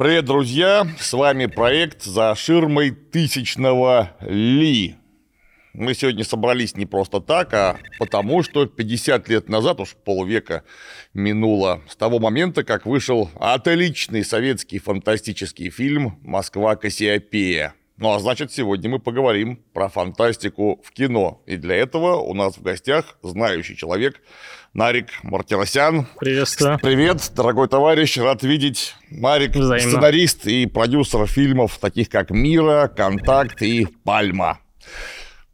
Привет, друзья! С вами проект «За ширмой тысячного Ли». Мы сегодня собрались не просто так, а потому, что 50 лет назад, уж полвека минуло, с того момента, как вышел отличный советский фантастический фильм «Москва-Кассиопея». Ну, а значит, сегодня мы поговорим про фантастику в кино. И для этого у нас в гостях знающий человек Нарик Мартиросян. Приветствую. Привет, дорогой товарищ, рад видеть. Нарик — сценарист и продюсер фильмов, таких как «Мира», «Контакт» и «Пальма».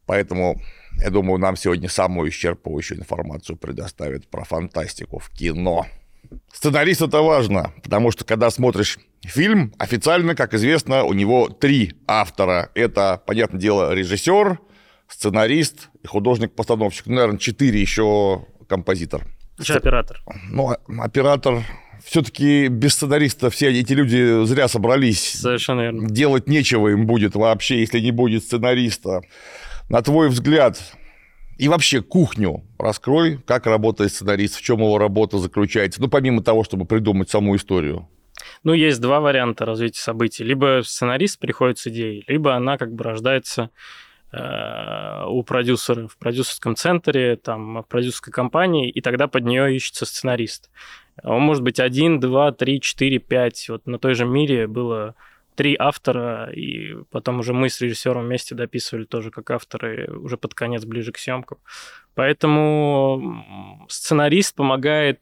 Поэтому, я думаю, нам сегодня самую исчерпывающую информацию предоставят про фантастику в кино. Сценарист — это важно, потому что, когда смотришь фильм, официально, как известно, у него 3 автора. Это, понятное дело, режиссер, сценарист и художник-постановщик. Ну, наверное, 4 еще композитор. Еще оператор. Ну, оператор. Все-таки без сценариста все эти люди зря собрались. Совершенно верно. Делать нечего им будет вообще, если не будет сценариста. На твой взгляд... И вообще кухню раскрой, как работает сценарист, в чем его работа заключается, ну, помимо того, чтобы придумать саму историю. Ну, есть 2 варианта развития событий. Либо сценарист приходит с идеей, либо она как бы рождается у продюсера в продюсерском центре, там, в продюсерской компании, и тогда под нее ищется сценарист. Он может быть 1, 2, 3, 4, 5. Вот на той же «Мире» было 3 автора, и потом уже мы с режиссером вместе дописывали тоже как авторы уже под конец, ближе к съемкам. Поэтому сценарист помогает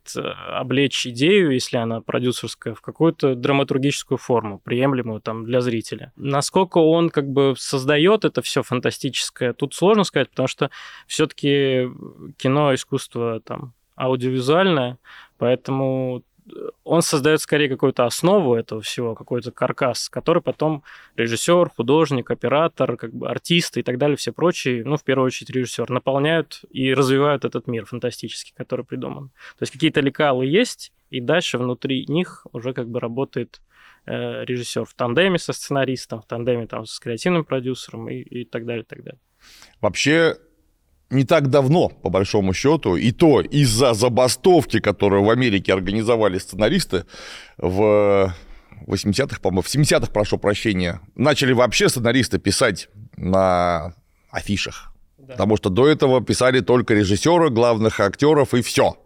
облечь идею, если она продюсерская, в какую-то драматургическую форму, приемлемую там для зрителя. Насколько он как бы создает это все фантастическое, тут сложно сказать, потому что все-таки кино, искусство там аудиовизуальное, поэтому... Он создает скорее какую-то основу этого всего, какой-то каркас, который потом режиссер, художник, оператор, как бы артисты и так далее, все прочие, ну, в первую очередь режиссер, наполняют и развивают этот мир фантастический, который придуман. То есть какие-то лекалы есть, и дальше внутри них уже как бы работает режиссер в тандеме со сценаристом, в тандеме там с креативным продюсером и так далее, и так далее. Вообще... Не так давно, по большому счету, и то из-за забастовки, которую в Америке организовали сценаристы в 80-х, по-моему, в 70-х, прошу прощения, начали вообще сценаристы писать на афишах. Да. Потому что до этого писали только режиссеры, главных актеров и все.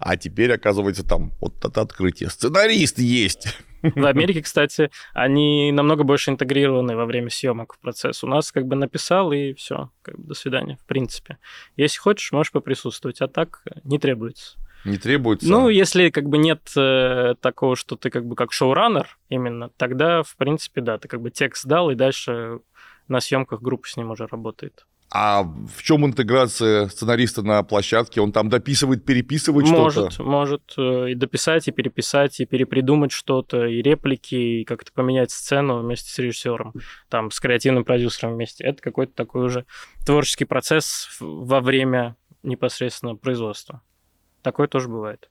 А теперь, оказывается, там вот это открытие. Сценарист есть! В Америке, кстати, они намного больше интегрированы во время съемок в процесс. У нас как бы написал, и все, как бы до свидания, в принципе. Если хочешь, можешь поприсутствовать, а так не требуется. Не требуется? Ну, если как бы нет такого, что ты как бы как шоураннер именно, тогда, в принципе, да, ты как бы текст дал, и дальше на съемках группа с ним уже работает. А в чем интеграция сценариста на площадке? Он там дописывает, переписывает может, что-то? Может и дописать, и переписать, и перепридумать что-то, и реплики, и как-то поменять сцену вместе с режиссером, там, с креативным продюсером вместе. Это какой-то такой уже творческий процесс во время непосредственно производства. Такое тоже бывает.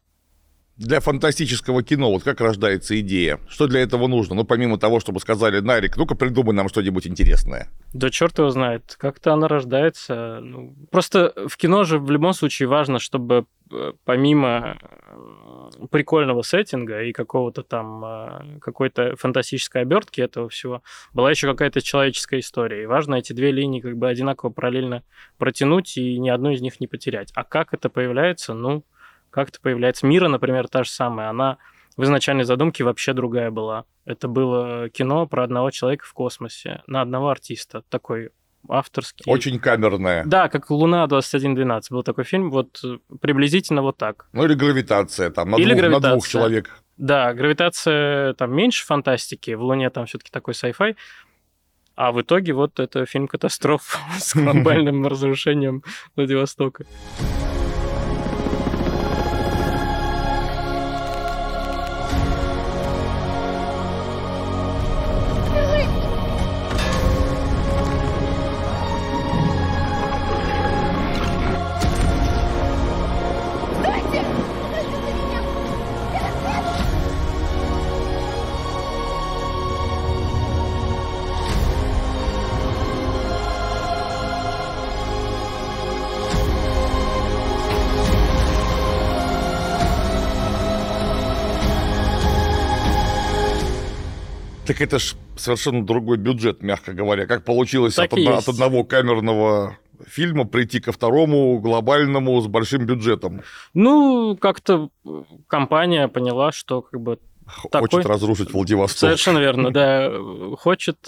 Для фантастического кино, вот как рождается идея? Что для этого нужно? Ну, помимо того, чтобы сказали: Нарик, ну-ка придумай нам что-нибудь интересное. Да черт его знает. Как-то она рождается. Ну, просто в кино же в любом случае важно, чтобы помимо прикольного сеттинга и какого-то там какой-то фантастической обертки этого всего, была еще какая-то человеческая история. И важно эти 2 линии как бы одинаково параллельно протянуть и ни одну из них не потерять. А как это появляется, ну... Как-то появляется. «Мира», например, та же самая. Она в изначальной задумке вообще другая была. Это было кино про одного человека в космосе, на одного артиста. Такой авторский. Очень камерная. Да, как «Луна-2112». Был такой фильм. Вот приблизительно вот так. Ну или «Гравитация». Там, на 2 человек. Да, «Гравитация» там меньше фантастики. В «Луне» там все-таки такой sci-fi. А в итоге вот это фильм-катастрофа с глобальным разрушением Владивостока. Так это ж совершенно другой бюджет, мягко говоря. Как получилось от одного камерного фильма прийти ко второму, глобальному, с большим бюджетом? Ну, как-то компания поняла, что как бы... Хочет разрушить Владивосток. Совершенно верно, да. Хочет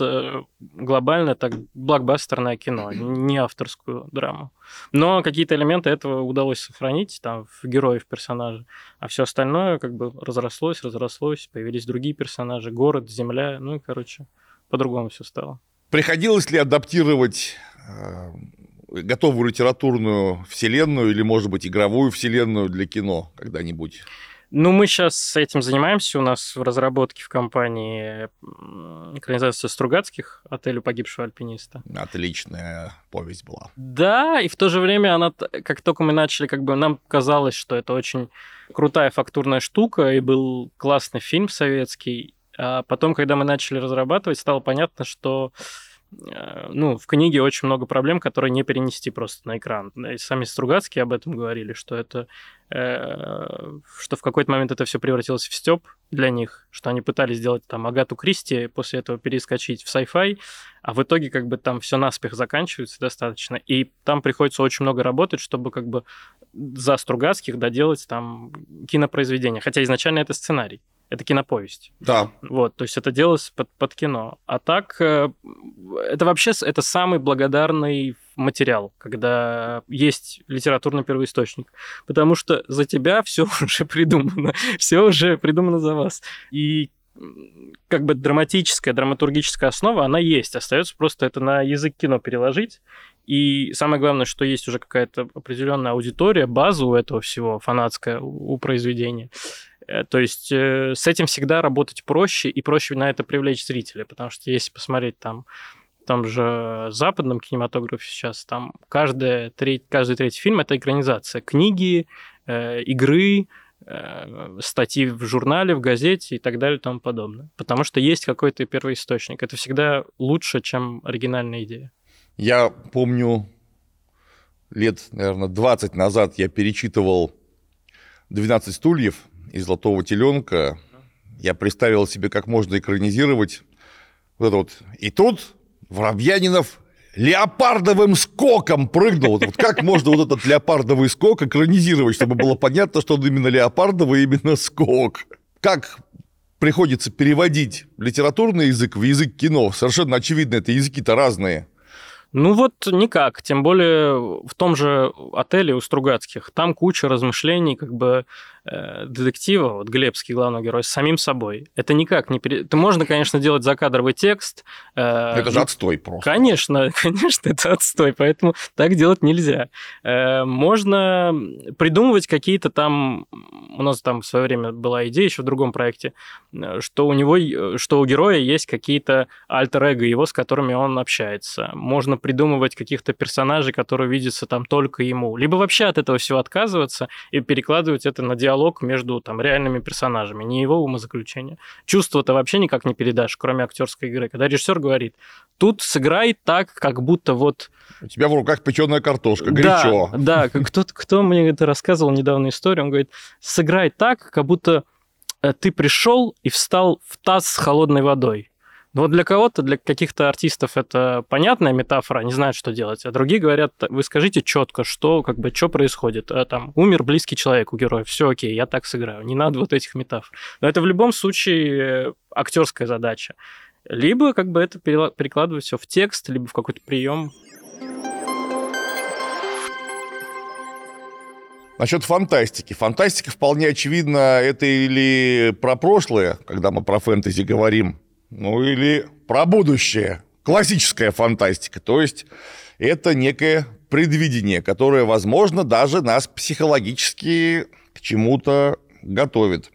глобально так блокбастерное кино, не авторскую драму. Но какие-то элементы этого удалось сохранить, там, в героев, персонажей. А все остальное как бы разрослось, появились другие персонажи, город, земля, ну и, короче, по-другому все стало. Приходилось ли адаптировать готовую литературную вселенную или, может быть, игровую вселенную для кино когда-нибудь? Ну, мы сейчас этим занимаемся. У нас в разработке в компании экранизация Стругацких «Отель у погибшего альпиниста». Отличная повесть была. Да, и в то же время она, как только мы начали, как бы нам казалось, что это очень крутая фактурная штука, и был классный фильм советский. А потом, когда мы начали разрабатывать, стало понятно, что... Ну, в книге очень много проблем, которые не перенести просто на экран. И сами Стругацкие об этом говорили, что это, что в какой-то момент это все превратилось в стёб для них, что они пытались сделать там Агату Кристи, после этого перескочить в sci-fi, а в итоге как бы там все наспех заканчивается достаточно, и там приходится очень много работать, чтобы как бы за Стругацких доделать там кинопроизведение, хотя изначально это сценарий. Это киноповесть. Да. Вот, то есть это делалось под кино. А так, это вообще это самый благодарный материал, когда есть литературный первоисточник. Потому что за тебя все уже придумано. Все уже придумано за вас. И как бы драматургическая основа, она есть. Остается просто это на язык кино переложить. И самое главное, что есть уже какая-то определенная аудитория, база у этого всего фанатская, у произведения. То есть с этим всегда работать проще, и проще на это привлечь зрителя, потому что если посмотреть там, в том же западном кинематографе сейчас, там каждый третий фильм – это экранизация книги, игры, статьи в журнале, в газете и так далее и тому подобное. Потому что есть какой-то первоисточник. Это всегда лучше, чем оригинальная идея. Я помню, лет, наверное, 20 назад я перечитывал «12 стульев» из «Золотого телёнка». Я представил себе, как можно экранизировать вот это вот. И тут Воробьянинов леопардовым скоком прыгнул. Вот как можно вот этот леопардовый скок экранизировать, чтобы было понятно, что он именно леопардовый, именно скок. Как приходится переводить литературный язык в язык кино? Совершенно очевидно, это языки-то разные. Ну вот никак, тем более в том же отеле у Стругацких там куча размышлений как бы детектива, вот Глебский, главный герой, с самим собой. Это никак не... Это можно, конечно, делать закадровый текст. Это же отстой просто. Конечно, это отстой, поэтому так делать нельзя. Можно придумывать какие-то там... У нас там в свое время была идея еще в другом проекте, что у героя есть какие-то альтер-эго его, с которыми он общается. Можно придумывать каких-то персонажей, которые видятся там только ему. Либо вообще от этого всего отказываться и перекладывать это на диалог между там реальными персонажами, не его умозаключение. Чувства-то вообще никак не передашь, кроме актерской игры. Когда режиссер говорит, тут сыграй так, как будто вот... У тебя в руках печеная картошка, горячо. Да, кто мне это рассказывал недавно историю, он говорит, сыграй так, как будто ты пришел и встал в таз с холодной водой. Но вот для кого-то, для каких-то артистов это понятная метафора, они знают, что делать, а другие говорят, вы скажите четко, что, как бы, что происходит. А там умер близкий человек у героя, все окей, я так сыграю, не надо вот этих метафор. Но это в любом случае актерская задача. Либо как бы это перекладывать все в текст, либо в какой-то прием. Насчет фантастики. Фантастика, вполне очевидно, это или про прошлое, когда мы про фэнтези говорим, ну, или про будущее. Классическая фантастика. То есть это некое предвидение, которое, возможно, даже нас психологически к чему-то готовит.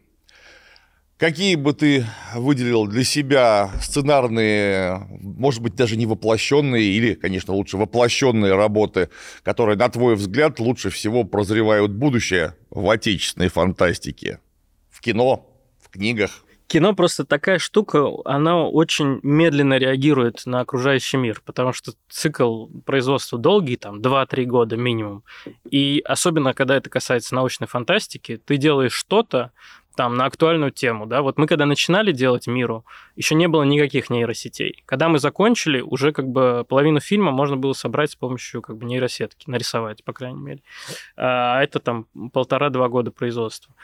Какие бы ты выделил для себя сценарные, может быть, даже не воплощенные, или, конечно, лучше воплощенные работы, которые, на твой взгляд, лучше всего прозревают будущее в отечественной фантастике? В кино, в книгах? Кино просто такая штука, она очень медленно реагирует на окружающий мир, потому что цикл производства долгий, там, 2-3 года минимум. И особенно, когда это касается научной фантастики, ты делаешь что-то, там, на актуальную тему, да, вот мы когда начинали делать «Миру», еще не было никаких нейросетей. Когда мы закончили, уже как бы половину фильма можно было собрать с помощью как бы нейросетки, нарисовать, по крайней мере. А это там 1,5-2 года производства.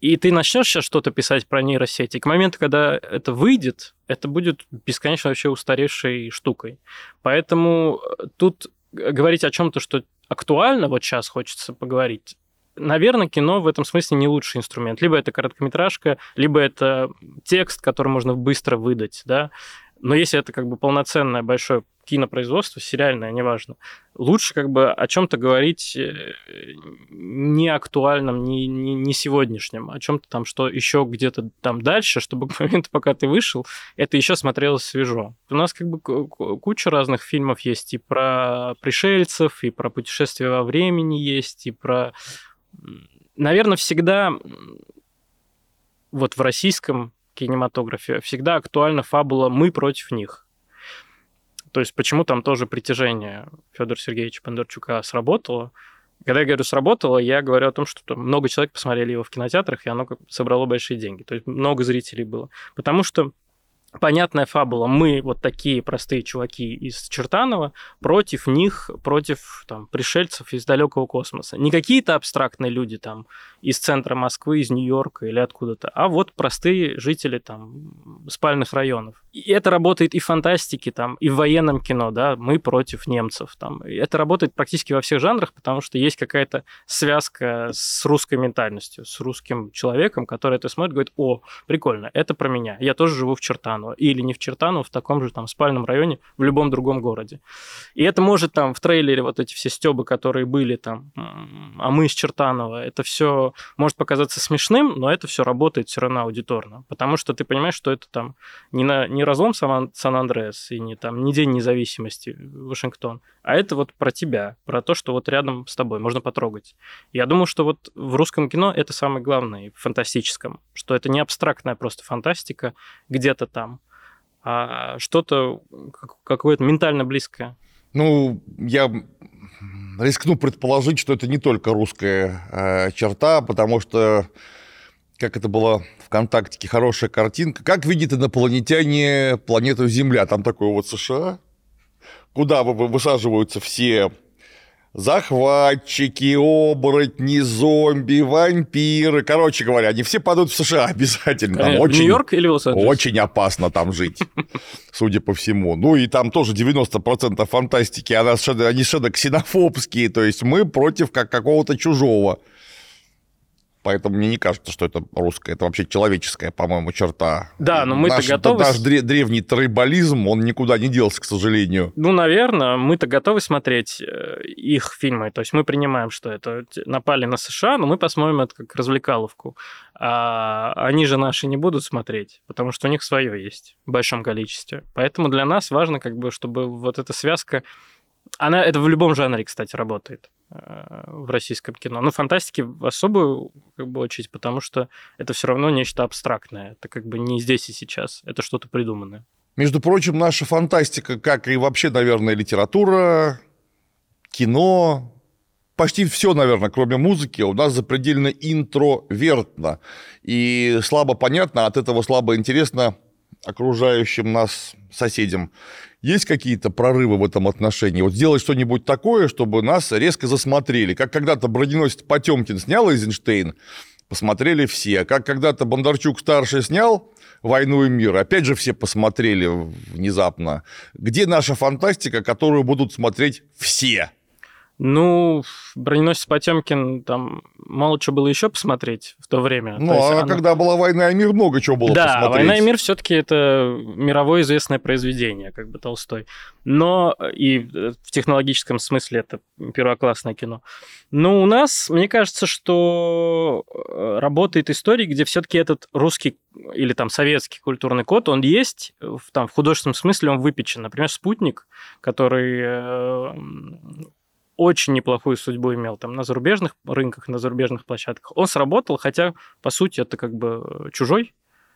И ты начнешь сейчас что-то писать про нейросети, к моменту, когда это выйдет, это будет бесконечно вообще устаревшей штукой. Поэтому тут говорить о чем-то, что актуально, вот сейчас хочется поговорить, наверное, кино в этом смысле не лучший инструмент. Либо это короткометражка, либо это текст, который можно быстро выдать, да. Но если это как бы полноценное большое кинопроизводство, сериальное, неважно, лучше как бы о чем-то говорить не актуальном, не сегодняшнем, о чем-то там, что еще где-то там дальше, чтобы к моменту, пока ты вышел, это еще смотрелось свежо. У нас как бы куча разных фильмов есть и про пришельцев, и про путешествия во времени есть, и про... Наверное, всегда вот в российском кинематографе всегда актуальна фабула «Мы против них». То есть почему там тоже «Притяжение» Федора Сергеевича Бондарчука сработало. Когда я говорю «сработало», я говорю о том, что много человек посмотрели его в кинотеатрах, и оно как бы собрало большие деньги. То есть много зрителей было. Потому что понятная фабула. Мы вот такие простые чуваки из Чертанова против них, против там, пришельцев из далекого космоса. Не какие-то абстрактные люди там из центра Москвы, из Нью-Йорка или откуда-то, а вот простые жители там спальных районов. И это работает и в фантастике, там, и в военном кино, да, мы против немцев. Там. И это работает практически во всех жанрах, потому что есть какая-то связка с русской ментальностью, с русским человеком, который это смотрит, говорит, о, прикольно, это про меня, я тоже живу в Чертаново. Или не в Чертаново, в таком же там спальном районе, в любом другом городе. И это может там в трейлере вот эти все стёбы, которые были там, а мы из Чертанова, это все может показаться смешным, но это все работает все равно аудиторно, потому что ты понимаешь, что это там не разлом Сан-Андреас и не, там, не День независимости Вашингтон, а это вот про тебя, про то, что вот рядом с тобой можно потрогать. Я думаю, что вот в русском кино это самое главное, в фантастическом, что это не абстрактная просто фантастика где-то там, а что-то какое-то ментально близкое. Ну, я рискну предположить, что это не только русская черта, потому что, как это было в «Контакте», хорошая картинка, как видят инопланетяне планету Земля. Там такое вот США, куда высаживаются все захватчики, оборотни, зомби, вампиры. Короче говоря, они все падают в США обязательно. Очень, в Нью-Йорк или в Лос-Анджелес? Очень опасно там жить, судя по всему. Ну, и там тоже 90% фантастики, они совершенно ксенофобские. То есть мы против какого-то чужого. Поэтому мне не кажется, что это русская, это вообще человеческая, по-моему, черта. Да, но мы-то готовы... Наш древний трибализм, он никуда не делся, к сожалению. Ну, наверное, мы-то готовы смотреть их фильмы. То есть мы принимаем, что это напали на США, но мы посмотрим это как развлекаловку. А они же наши не будут смотреть, потому что у них свое есть в большом количестве. Поэтому для нас важно, как бы, чтобы вот эта связка... Она, это в любом жанре, кстати, работает в российском кино. Но фантастики в особую как бы, очередь, потому что это все равно нечто абстрактное. Это как бы не здесь и сейчас, это что-то придуманное. Между прочим, наша фантастика, как и вообще, наверное, литература, кино, почти все, наверное, кроме музыки, у нас запредельно интровертно. И слабо понятно, от этого слабо интересно окружающим нас соседям. Есть какие-то прорывы в этом отношении? Вот сделать что-нибудь такое, чтобы нас резко засмотрели. Как когда-то броненосец Потемкин снял «Эйзенштейн», посмотрели все. Как когда-то Бондарчук-старший снял «Войну и мир», опять же все посмотрели внезапно. Где наша фантастика, которую будут смотреть все? Ну, «Броненосец Потемкин», там мало чего было еще посмотреть в то время. Ну, то есть когда была «Война и мир», много чего было посмотреть. Да, «Война и мир» все-таки это мировое известное произведение, как бы Толстой. Но и в технологическом смысле это первоклассное кино. Но у нас, мне кажется, что работает история, где все-таки этот русский или там советский культурный код, он есть, там в художественном смысле он выпечен. Например, «Спутник», который... очень неплохую судьбу имел там на зарубежных рынках, на зарубежных площадках. Он сработал, хотя, по сути, это как бы чужой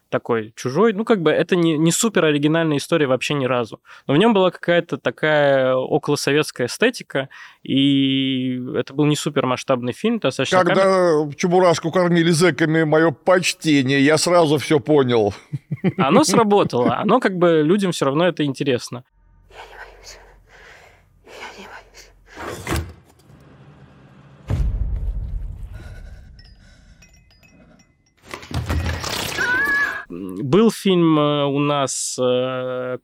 такой чужой. Ну, как бы это не супер оригинальная история вообще ни разу. Но в нем была какая-то такая околосоветская эстетика, и это был не супер масштабный фильм. Достаточно когда Чебурашку кормили зэками, мое почтение, я сразу все понял. Оно сработало. Оно как бы людям все равно это интересно. Был фильм у нас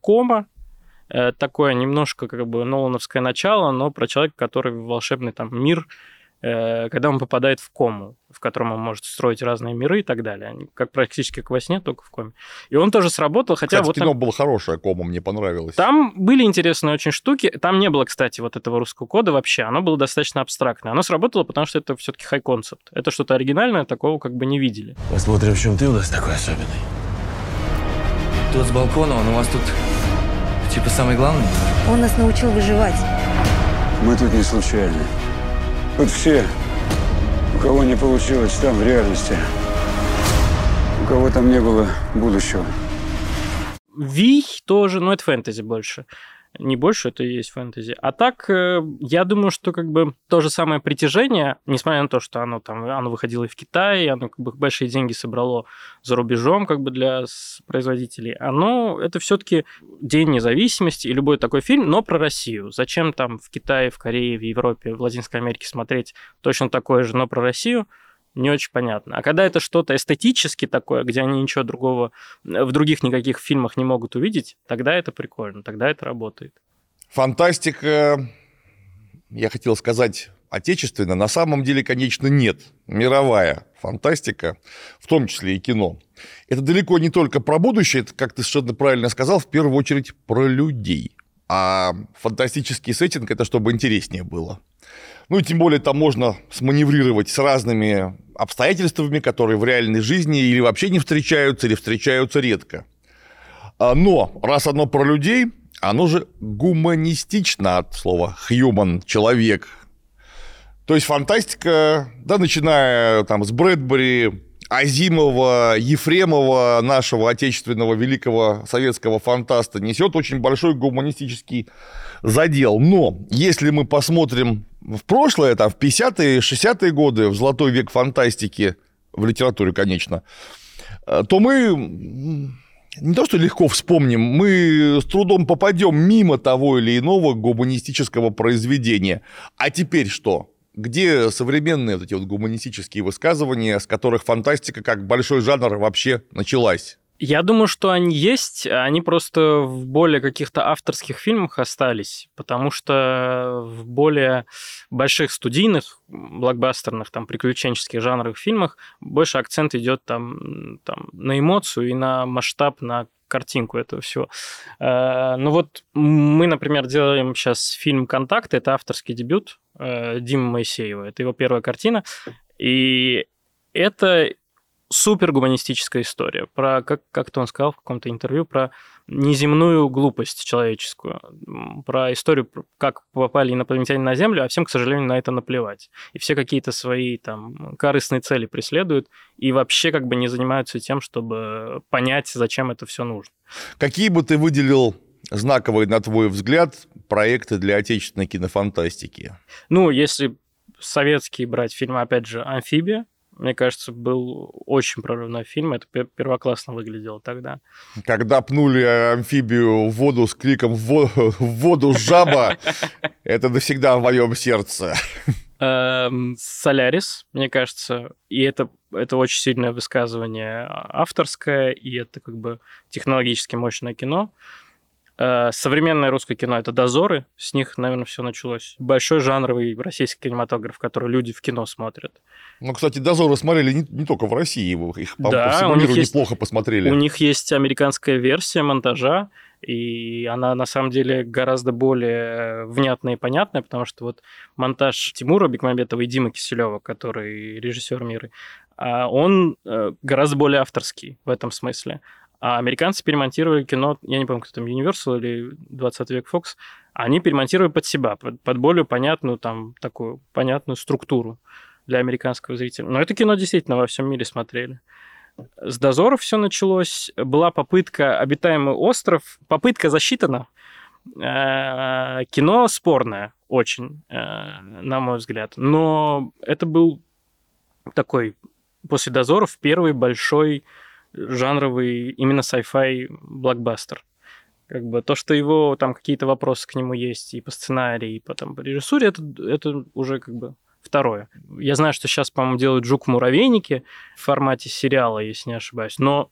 «Кома», такое немножко как бы нолановское начало, но про человека, который в волшебный там мир, когда он попадает в кому, в котором он может строить разные миры и так далее. Как практически как во сне, только в коме. И он тоже сработал, хотя... Кстати, вот кино там... было хорошее, «Кома», мне понравилось. Там были интересные очень штуки. Там не было, кстати, вот этого русского кода вообще. Оно было достаточно абстрактное. Оно сработало, потому что это все-таки хай-концепт. Это что-то оригинальное, такого как бы не видели. Посмотрим, в чем ты у нас такой особенный. Тот с балкона, он у вас тут типа самый главный? Он нас научил выживать. Мы тут не случайно. Тут все, у кого не получилось там в реальности, у кого там не было будущего. Вий тоже, но это фэнтези больше. Не больше, это и есть фэнтези. А так, я думаю, что как бы то же самое «Притяжение», несмотря на то, что оно выходило и в Китае, оно как бы большие деньги собрало за рубежом как бы для производителей, это все-таки День независимости и любой такой фильм, но про Россию. Зачем там в Китае, в Корее, в Европе, в Латинской Америке смотреть точно такое же, но про Россию? Не очень понятно. А когда это что-то эстетически такое, где они ничего другого в других никаких фильмах не могут увидеть, тогда это прикольно, тогда это работает. Фантастика, я хотел сказать, отечественная, на самом деле, конечно, нет. Мировая фантастика, в том числе и кино. Это далеко не только про будущее, это, как ты совершенно правильно сказал, в первую очередь про людей. А фантастический сеттинг – это чтобы интереснее было. Ну, и тем более там можно сманеврировать с разными обстоятельствами, которые в реальной жизни или вообще не встречаются, или встречаются редко. Но раз оно про людей, оно же гуманистично от слова «human» – «человек». То есть фантастика, да, начиная там с Брэдбери, Азимова, Ефремова, нашего отечественного великого советского фантаста, несет очень большой гуманистический задел. Но если мы посмотрим в прошлое, там, в 50-е, 60-е годы, в золотой век фантастики, в литературе, конечно, то мы не то что легко вспомним, мы с трудом попадем мимо того или иного гуманистического произведения. А теперь что? Где современные вот эти вот гуманистические высказывания, с которых фантастика как большой жанр вообще началась? Я думаю, что они есть, они просто в более каких-то авторских фильмах остались, потому что в более больших студийных, блокбастерных, там, приключенческих жанровых фильмах больше акцент идет там, на эмоцию и на масштаб, на картинку этого всего. Ну вот мы, например, делаем сейчас фильм «Контакт», это авторский дебют Димы Моисеева, это его первая картина, и это... супер гуманистическая история про, как-то он сказал в каком-то интервью, про неземную глупость человеческую, про историю, как попали инопланетяне на Землю, а всем, к сожалению, на это наплевать. И все какие-то свои там корыстные цели преследуют и вообще как бы не занимаются тем, чтобы понять, зачем это все нужно. Какие бы ты выделил знаковые, на твой взгляд, проекты для отечественной кинофантастики? Ну, если советские брать фильмы, опять же, «Амфибия», мне кажется, был очень прорывной фильм. Это первоклассно выглядело тогда. Когда пнули амфибию в воду с криком «В воду, жаба!» Это навсегда в моем сердце. «Солярис», мне кажется. И это очень сильное высказывание авторское. И это как бы технологически мощное кино. Современное русское кино – это «Дозоры». С них, наверное, все началось. Большой жанровый российский кинематограф, который люди в кино смотрят. Ну, кстати, «Дозоры» смотрели не только в России. Их, по всему миру неплохо посмотрели. У них есть американская версия монтажа, и она, на самом деле, гораздо более внятная и понятная, потому что вот монтаж Тимура Бекмамбетова и Димы Киселева, который режиссер «Миры», он гораздо более авторский в этом смысле. А американцы перемонтировали кино, я не помню, кто там, Universal или 20 век Fox, они перемонтировали под себя, под более понятную, там, такую понятную структуру для американского зрителя. Но это кино действительно во всем мире смотрели. С дозоров все началось. Была попытка «Обитаемый остров». Попытка засчитана. Кино спорное очень, на мой взгляд. Но это был такой, после «Дозоров», первый большой жанровый именно sci-fi блокбастер. Как бы то, что его там какие-то вопросы к нему есть и по сценарию, и по, там, по режиссуре, это уже как бы второе. Я знаю, что сейчас, по-моему, делают «Жук-муравейники» в формате сериала, если не ошибаюсь, но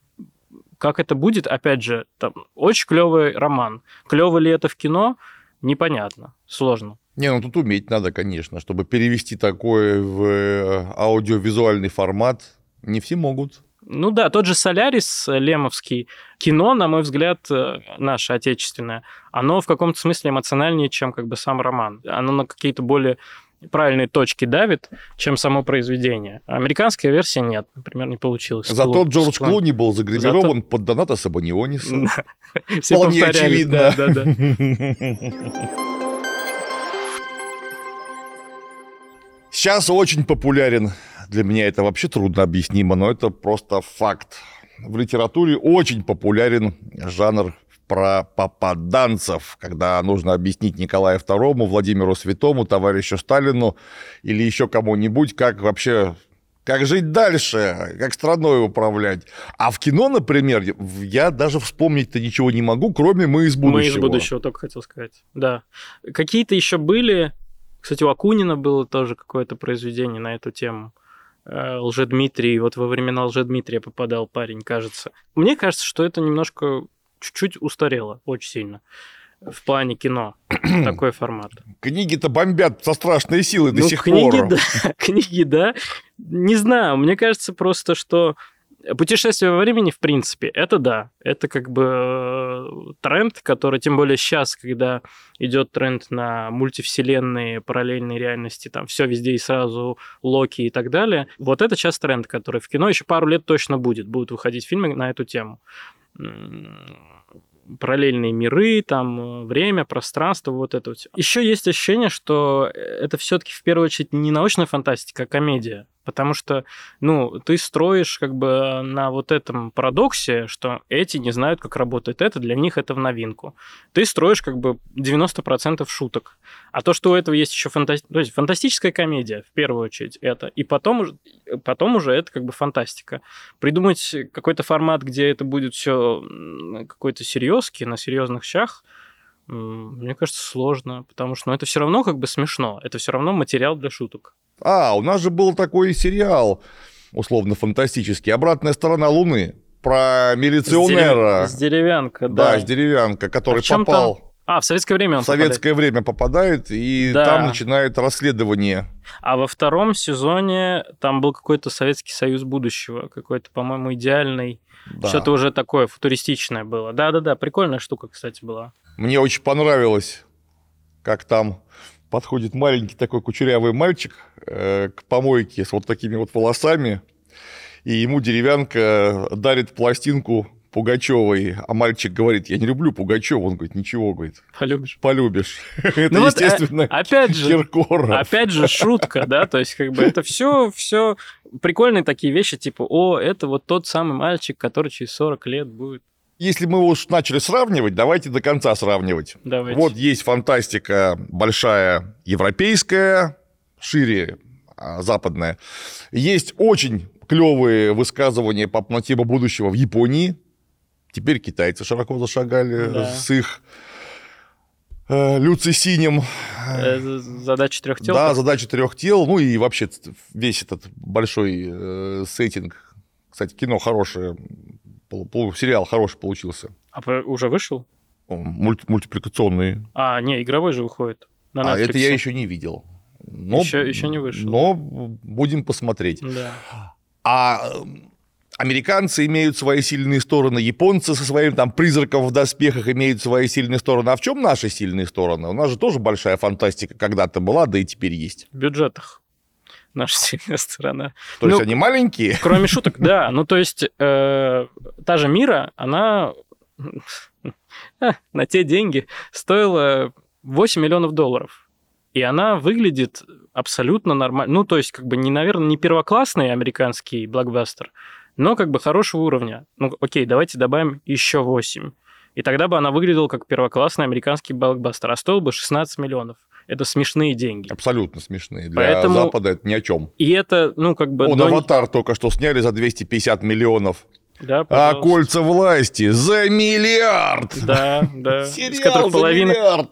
как это будет, опять же, там очень клевый роман. Клево ли это в кино, непонятно, сложно. Не, ну тут уметь надо, конечно, чтобы перевести такое в аудиовизуальный формат. Не все могут. Ну да, тот же «Солярис» лемовский, кино, на мой взгляд, наше отечественное, оно в каком-то смысле эмоциональнее, чем как бы сам роман. Оно на какие-то более правильные точки давит, чем само произведение. Американская версия нет, например, не получилось. Зато Джордж Клуни был загримирован под доната Сабониониса. Вполне очевидно. Сейчас очень популярен. Для меня это вообще трудно объяснимо, но это просто факт. В литературе очень популярен жанр про попаданцев, когда нужно объяснить Николаю II, Владимиру Святому, товарищу Сталину или еще кому-нибудь, как вообще, как жить дальше, как страной управлять. А в кино, например, я даже вспомнить-то ничего не могу, кроме «Мы из будущего». «Мы из будущего», только хотел сказать, да. Какие-то еще были, кстати, у Акунина было тоже какое-то произведение на эту тему. Лжедмитрий, вот во времена Лжедмитрия попадал парень, кажется. Мне кажется, что это немножко, чуть-чуть устарело, очень сильно, в плане кино, такой формат. Книги-то бомбят со страшной силой до сих пор. Да, книги, да. Не знаю, мне кажется просто, что путешествие во времени, в принципе, это да, это как бы тренд, который, тем более сейчас, когда идет тренд на мультивселенные, параллельные реальности, там все везде и сразу, Локи и так далее, вот это сейчас тренд, который в кино еще пару лет точно будет, будут выходить фильмы на эту тему. Параллельные миры, там время, пространство, вот это все. Еще есть ощущение, что это все-таки в первую очередь не научная фантастика, а комедия. Потому что, ну, ты строишь как бы на вот этом парадоксе, что эти не знают, как работает это, для них это в новинку. Ты строишь как бы 90% шуток. А то, что у этого есть еще то есть фантастическая комедия, в первую очередь, это. И потом уже это как бы фантастика. Придумать какой-то формат, где это будет все какой-то серьезки, на серьезных щах, мне кажется, сложно. Потому что это все равно как бы смешно. Это все равно материал для шуток. А, у нас же был такой сериал, условно-фантастический, «Обратная сторона Луны», про милиционера. С «Деревянка», да. Да, с «Деревянка», который попал... Там... А, в советское время он попадает. В советское время попадает, и да. Там начинает расследование. А во втором сезоне там был какой-то Советский Союз будущего, какой-то, по-моему, идеальный. Да. Что-то уже такое футуристичное было. Да-да-да, прикольная штука, кстати, была. Мне очень понравилось, как там... Подходит маленький такой кучерявый мальчик к помойке с вот такими вот волосами, и ему Деревянка дарит пластинку Пугачевой, а мальчик говорит: я не люблю Пугачеву. Он говорит: ничего, говорит. Полюбишь. Полюбишь. Это, ну, естественно, Киркоров. Опять же, шутка, да, то есть как бы это все прикольные такие вещи, типа, о, это вот тот самый мальчик, который через 40 лет будет. Если мы уж начали сравнивать, давайте до конца сравнивать. Давайте. Вот есть фантастика большая европейская, шире западная. Есть очень клевые высказывания по мотивам будущего в Японии. Теперь китайцы широко зашагали, да. С их люцисинем. Задача трех тел. Да, задача трех тел. Ну и вообще весь этот большой сеттинг. Кстати, кино хорошее. Сериал хороший получился. А уже вышел? Мультипликационный. А, не, игровой же выходит. На это я еще не видел. Но, еще не вышел. Но будем посмотреть. Да. А американцы имеют свои сильные стороны, японцы со своим там призраком в доспехах имеют свои сильные стороны. А в чем наши сильные стороны? У нас же тоже большая фантастика когда-то была, да и теперь есть. В бюджетах. Наша сильная сторона. То есть они маленькие? Кроме шуток, да. Ну, то есть та же «Мира», она на те деньги стоила $8 миллионов. И она выглядит абсолютно нормально. Ну, то есть, как бы, наверное, не первоклассный американский блокбастер, но как бы хорошего уровня. Ну, окей, давайте добавим еще 8. И тогда бы она выглядела как первоклассный американский блокбастер, а стоил бы 16 миллионов. Это смешные деньги. Абсолютно смешные. Для Запада это ни о чем. И это, ну, как бы... «Аватар» только что сняли за 250 миллионов. Да, а «Кольца власти» за миллиард! Да, да. Сериал из которых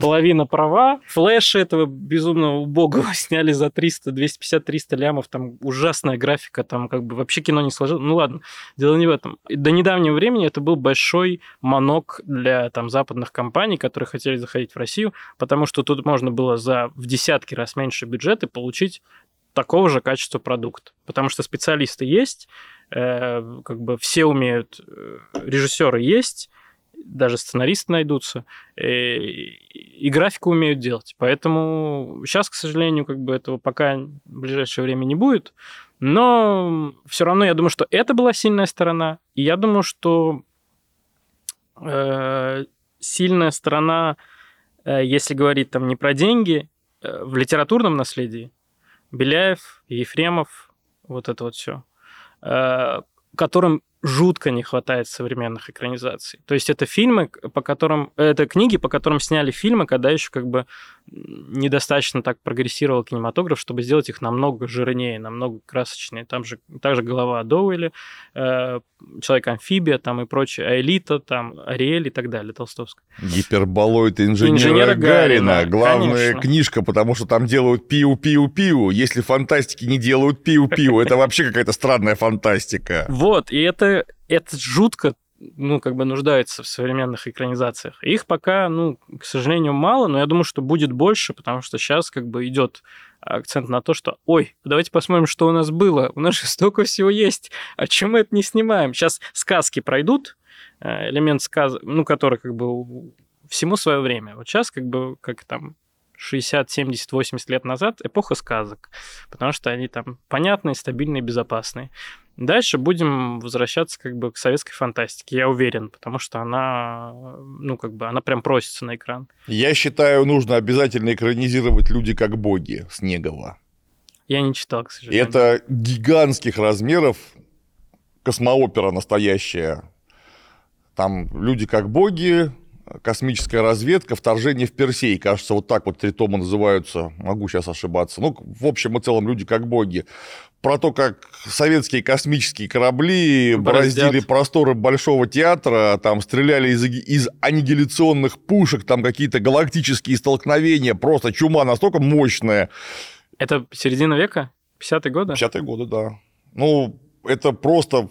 половина права. «Флэши» этого безумного убогого сняли за 250-300 лямов. Там ужасная графика, там как бы вообще кино не сложилось. Ну ладно, дело не в этом. До недавнего времени это был большой манок для там западных компаний, которые хотели заходить в Россию, потому что тут можно было за в десятки раз меньше бюджета получить такого же качества продукт. Потому что специалисты есть, как бы все умеют, режиссеры есть, даже сценаристы найдутся, и графику умеют делать. Поэтому сейчас, к сожалению, как бы этого пока в ближайшее время не будет. Но все равно я думаю, что это была сильная сторона. И я думаю, что сильная сторона, если говорить там не про деньги, в литературном наследии, Беляев, Ефремов, вот это вот все, которым жутко не хватает современных экранизаций. То есть это фильмы, по которым... Это книги, по которым сняли фильмы, когда еще как бы недостаточно так прогрессировал кинематограф, чтобы сделать их намного жирнее, намного красочнее. Там же также «Голова» Доуэля, «Человек-амфибия» там и прочее, «Аэлита», там, «Ариэль» и так далее, Толстовская. «Гиперболоид инженера Гарина». Главная конечно. Книжка, потому что там делают пиу-пиу-пиу. Если фантастики не делают пиу-пиу, это вообще какая-то странная фантастика. Вот, и это жутко, ну, как бы нуждается в современных экранизациях. Их пока, ну, к сожалению, мало, но я думаю, что будет больше, потому что сейчас как бы идет акцент на то, что, ой, давайте посмотрим, что у нас было. У нас же столько всего есть. А чем мы это не снимаем? Сейчас сказки пройдут, элемент сказок, ну, который как бы всему свое время. Вот сейчас как бы, как там... 60, 70, 80 лет назад эпоха сказок, потому что они там понятные, стабильные, безопасные. Дальше будем возвращаться как бы к советской фантастике, я уверен, потому что она, ну, как бы, она прям просится на экран. Я считаю, нужно обязательно экранизировать «Люди как боги» Снегова. Я не читал, к сожалению. Это гигантских размеров космоопера настоящая. Там «Люди как боги», «Космическая разведка», «Вторжение в Персей». Кажется, вот так вот 3 тома называются. Могу сейчас ошибаться. Ну, в общем и целом, «Люди как боги». Про то, как советские космические корабли бороздили просторы Большого театра, там стреляли из аннигиляционных пушек, там какие-то галактические столкновения. Просто чума настолько мощная. Это середина века? 50-е годы? 50-е годы, да. Ну, это просто...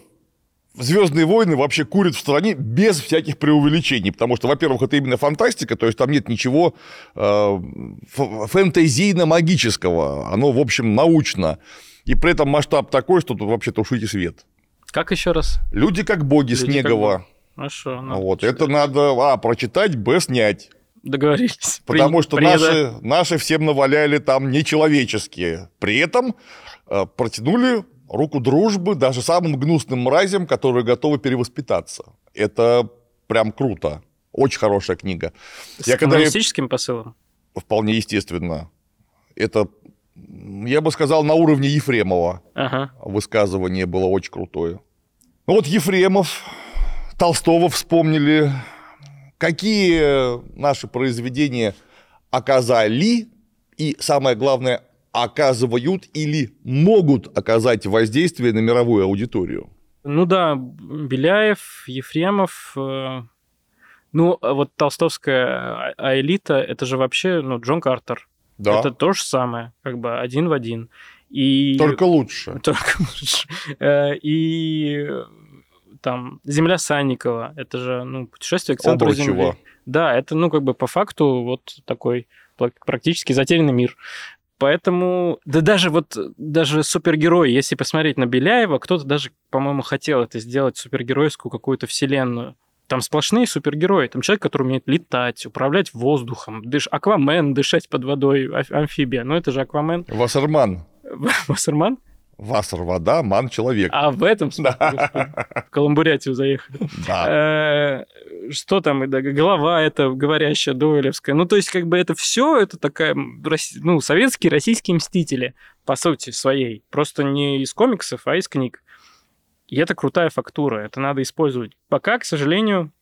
«Звездные войны» вообще курят в стране без всяких преувеличений, потому что, во-первых, это именно фантастика, то есть там нет ничего фэнтезийно-магического, оно, в общем, научно, и при этом масштаб такой, что тут вообще-то ушите свет. Как еще раз? «Люди как боги» Снегова. Хорошо. Вот, это надо, прочитать, б, снять. Договорились. Потому что наши всем наваляли там нечеловеческие, при этом протянули... руку дружбы даже самым гнусным мразям, которые готовы перевоспитаться. Это прям круто. Очень хорошая книга. С коммунистическим посылом? Вполне естественно. Это, я бы сказал, на уровне Ефремова. Ага. Высказывание было очень крутое. Ну вот Ефремов, Толстого вспомнили. Какие наши произведения оказали и, самое главное, оказывают или могут оказать воздействие на мировую аудиторию? Ну да, Беляев, Ефремов, ну вот толстовская «Аэлита» — это же вообще, ну, Джон Картер. Да. Это то же самое, как бы один в один. И... только лучше. Только лучше. И там «Земля Санникова» — это же, ну, путешествие к центру Земли. Да, это, ну, как бы по факту вот такой практически затерянный мир. Поэтому, да даже супергерой, если посмотреть на Беляева, кто-то даже, по-моему, хотел это сделать, супергеройскую какую-то вселенную. Там сплошные супергерои, там человек, который умеет летать, управлять воздухом, Аквамен, дышать под водой, амфибия, ну это же Аквамен. Вассерман. Вассерман? Вассер — вода, ман — человек. А в этом смысле? В каламбурятию заехали. Да. Что там, голова эта говорящая, дуэлевская. Ну, то есть, как бы это все, это такая, ну, советские, российские мстители, по сути своей. Просто не из комиксов, а из книг. И это крутая фактура, это надо использовать. Пока, к сожалению,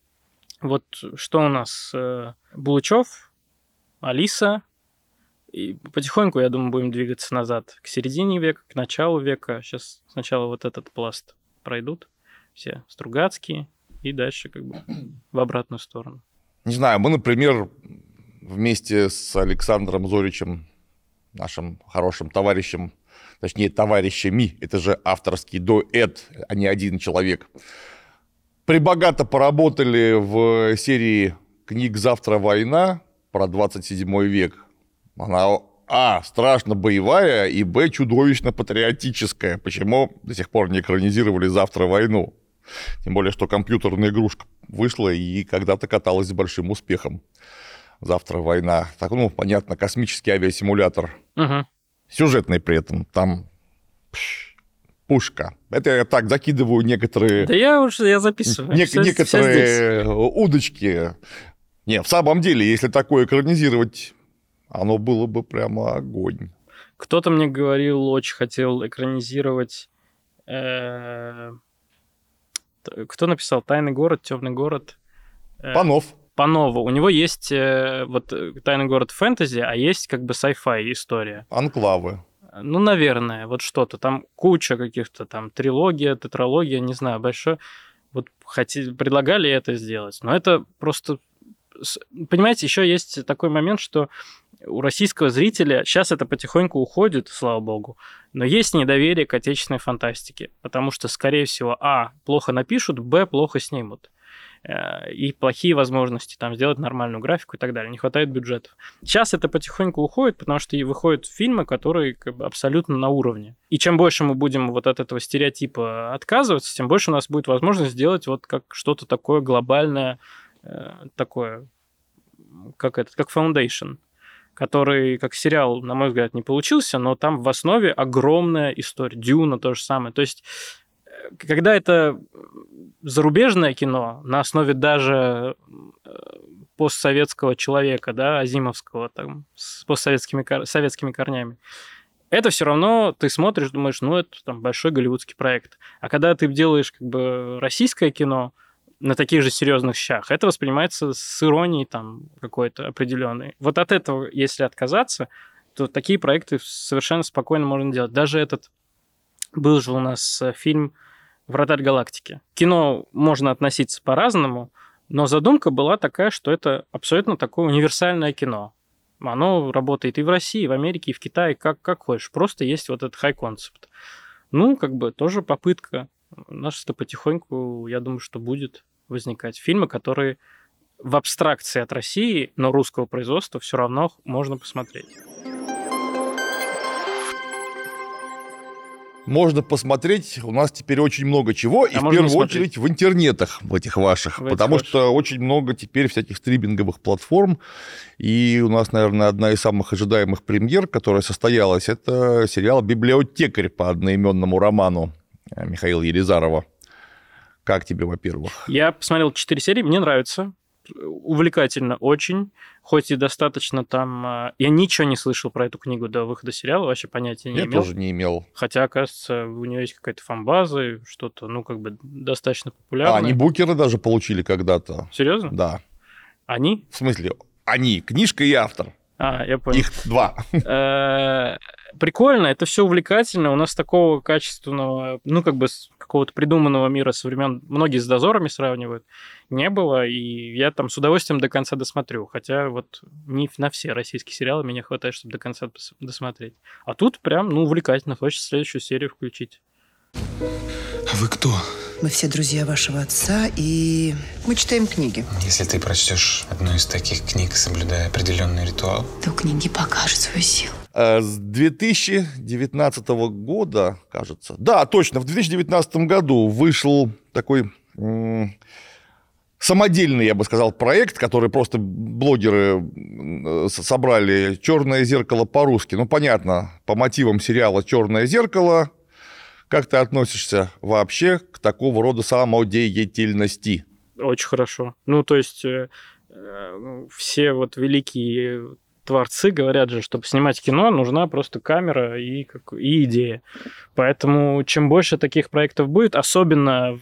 вот что у нас? Булычев, Алиса. И потихоньку, я думаю, будем двигаться назад к середине века, к началу века. Сейчас сначала вот этот пласт пройдут все Стругацкие и дальше как бы в обратную сторону. Не знаю, мы, например, вместе с Александром Зоричем, нашим хорошим товарищем, точнее, товарищами, это же авторский дуэт, а не один человек, прибогато поработали в серии книг «Завтра война» про 27 век. Она, страшно боевая, и, б, чудовищно патриотическая. Почему до сих пор не экранизировали «Завтра войну»? Тем более, что компьютерная игрушка вышла и когда-то каталась с большим успехом. «Завтра война». Так, ну, понятно, космический авиасимулятор. Угу. Сюжетный при этом. Там пушка. Это я так закидываю некоторые... Да я уже записываю. Некоторые удочки. Не, в самом деле, если такое экранизировать... Оно было бы прямо огонь. Кто-то мне говорил, очень хотел экранизировать... Кто написал «Тайный город», «Темный город»? Панов. Панова. У него есть вот «Тайный город» фэнтези, а есть как бы sci-fi история. Анклавы. Ну, наверное, вот что-то. Там куча каких-то там трилогия, тетралогия, не знаю, большое. Вот предлагали это сделать, но это просто... Понимаете, еще есть такой момент, что у российского зрителя сейчас это потихоньку уходит, слава богу, но есть недоверие к отечественной фантастике, потому что, скорее всего, плохо напишут, плохо снимут. И плохие возможности там сделать нормальную графику и так далее. Не хватает бюджетов. Сейчас это потихоньку уходит, потому что и выходят фильмы, которые как бы абсолютно на уровне. И чем больше мы будем вот от этого стереотипа отказываться, тем больше у нас будет возможность сделать вот как что-то такое глобальное, такое, как Foundation, который, как сериал, на мой взгляд, не получился, но там в основе огромная история. Дюна то же самое. То есть, когда это зарубежное кино на основе даже постсоветского человека, да, азимовского, там, с советскими корнями, это все равно ты смотришь, думаешь, ну, это там большой голливудский проект. А когда ты делаешь как бы российское кино на таких же серьезных щах, это воспринимается с иронией там какой-то определенной. Вот от этого, если отказаться, то такие проекты совершенно спокойно можно делать. Даже этот был же у нас фильм «Вратарь галактики». К кино можно относиться по-разному, но задумка была такая, что это абсолютно такое универсальное кино. Оно работает и в России, и в Америке, и в Китае, как хочешь. Просто есть вот этот хай-концепт. Ну, как бы тоже попытка. У нас это потихоньку, я думаю, что будет возникать фильмы, которые в абстракции от России, но русского производства все равно можно посмотреть. Можно посмотреть, у нас теперь очень много чего, и в первую очередь в интернетах в этих ваших, потому что очень много теперь всяких стриминговых платформ, и у нас, наверное, одна из самых ожидаемых премьер, которая состоялась, это сериал «Библиотекарь» по одноименному роману Михаила Елизарова. Как тебе, во-первых? Я посмотрел 4 серии, мне нравится. Увлекательно очень. Хоть и достаточно там... Я ничего не слышал про эту книгу до выхода сериала, вообще понятия не имел. Я тоже не имел. Хотя, кажется, у нее есть какая-то фан-база, что-то, ну, как бы достаточно популярное. Они букеры даже получили когда-то. Серьезно? Да. Они? В смысле, они. Книжка и автор. Я понял. Их 2. Прикольно, это все увлекательно. У нас такого качественного, ну, как бы какого-то придуманного мира со времен, многие с «Дозорами» сравнивают, не было. И я там с удовольствием до конца досмотрю. Хотя вот не на все российские сериалы меня хватает, чтобы до конца досмотреть. А тут прям, ну, увлекательно. Хочется следующую серию включить. Вы кто? Мы все друзья вашего отца, и мы читаем книги. Если ты прочтешь одну из таких книг, соблюдая определенный ритуал, то книги покажут свою силу. С 2019 года, кажется, да, точно, в 2019 году вышел такой самодельный, я бы сказал, проект, который просто блогеры собрали, «Черное зеркало» по-русски. Ну, понятно, по мотивам сериала «Черное зеркало». Как ты относишься вообще к такого рода самодеятельности? Очень хорошо. Ну, то есть все вот великие творцы говорят же, чтобы снимать кино, нужна просто камера и идея. Поэтому чем больше таких проектов будет, особенно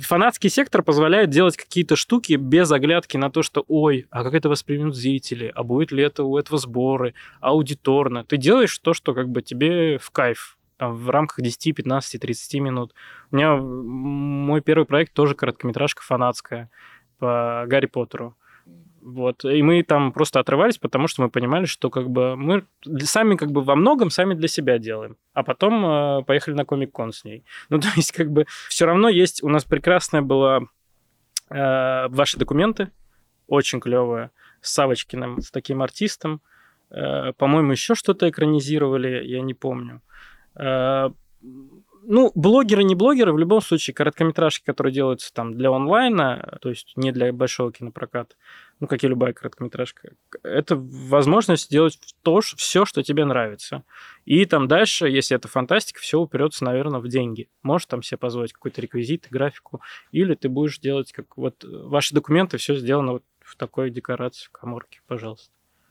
фанатский сектор позволяет делать какие-то штуки без оглядки на то, что, ой, а как это воспримут зрители, а будет ли это у этого сборы, аудиторно. Ты делаешь то, что как бы тебе в кайф, там, в рамках 10, 15, 30 минут. У меня мой первый проект тоже короткометражка фанатская по Гарри Поттеру. Вот. И мы там просто отрывались, потому что мы понимали, что как бы мы сами как бы во многом сами для себя делаем. А потом поехали на Комик-кон с ней. Ну, то есть как бы все равно есть... У нас прекрасная была «Ваши документы», очень клевая, с Савочкиным, с таким артистом. По-моему, еще что-то экранизировали, я не помню. Блогеры, не блогеры, в любом случае, короткометражки, которые делаются там для онлайна, то есть не для большого кинопроката, как и любая короткометражка, это возможность делать все, что тебе нравится. И там дальше, если это фантастика, все упрется, наверное, в деньги. Можешь там себе позволить какой-то реквизит, графику, или ты будешь делать, как вот ваши документы, все сделано вот в такой декорации, в каморке, пожалуйста.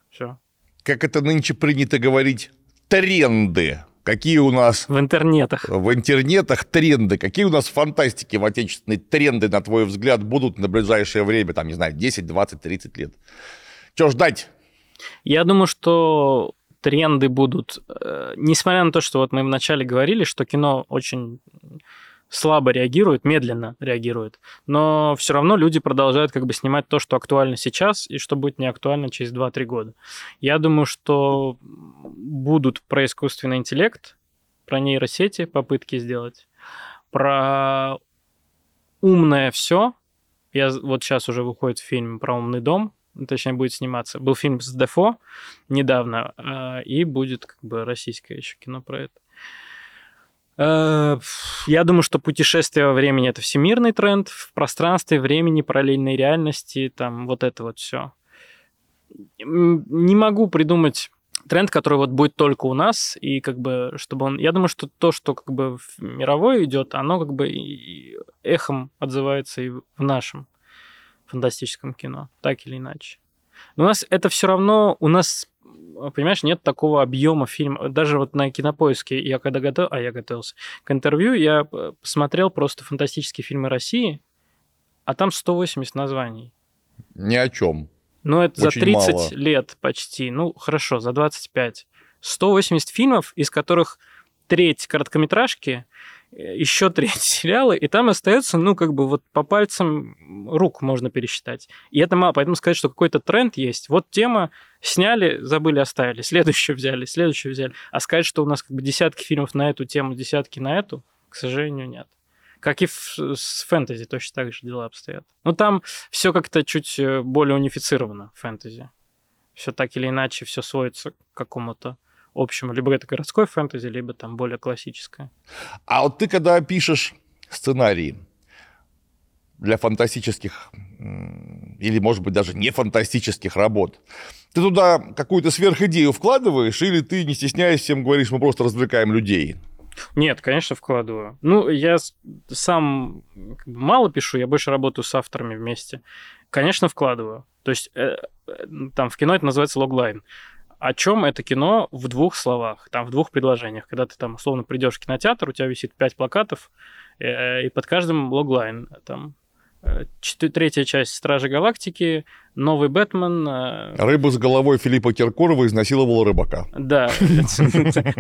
Все. Как это нынче принято говорить, тренды. Какие у нас... В интернетах тренды. Какие у нас фантастики в отечественной тренды, на твой взгляд, будут на ближайшее время, 10, 20, 30 лет? Чего ждать? Я думаю, что тренды будут... Несмотря на то, что вот мы вначале говорили, что кино очень слабо реагирует, медленно реагирует, но все равно люди продолжают как бы снимать то, что актуально сейчас, и что будет не актуально через 2-3 года. Я думаю, что будут про искусственный интеллект, про нейросети, попытки сделать, про умное все. Вот сейчас уже выходит фильм про «Умный дом», точнее, будет сниматься. Был фильм с Дефо недавно, и будет как бы российское еще кино про это. Я думаю, что путешествие во времени — это всемирный тренд, в пространстве, времени, параллельной реальности, там вот это вот все. Не могу придумать тренд, который вот будет только у нас, и как бы, чтобы он... Я думаю, что то, что как бы мировое идет, оно как бы и эхом отзывается и в нашем фантастическом кино, так или иначе. Но у нас это все равно... Понимаешь, нет такого объема фильма. Даже вот на Кинопоиске я когда готовился к интервью, я посмотрел просто фантастические фильмы России, а там 180 названий. Ни о чем. Это очень за 30 мало. Лет почти. Хорошо, за 25. 180 фильмов, из которых треть короткометражки, еще треть сериалы, и там остается, по пальцам рук можно пересчитать. И это мало, поэтому сказать, что какой-то тренд есть. Вот тема, сняли, забыли, оставили, следующую взяли. А сказать, что у нас как бы десятки фильмов на эту тему, десятки на эту, к сожалению, нет. Как и с фэнтези точно так же дела обстоят. Там все как-то чуть более унифицировано, фэнтези. Все так или иначе, все сводится к какому-то общему. Либо это городской фэнтези, либо там более классическое. А вот ты, когда пишешь сценарии для фантастических или, может быть, даже не фантастических работ, ты туда какую-то сверхидею вкладываешь или ты, не стесняясь, всем говоришь, мы просто развлекаем людей? Нет, конечно, вкладываю. Я сам мало пишу, я больше работаю с авторами вместе. Конечно, вкладываю. То есть там в кино это называется логлайн. О чем это кино в двух словах, в двух предложениях. Когда ты там условно придешь в кинотеатр, у тебя висит 5 плакатов, и под каждым логлайн. Там 3-я часть «Стражи Галактики», «Новый Бэтмен». «Рыба с головой» Филиппа Киркорова изнасиловала рыбака. Да,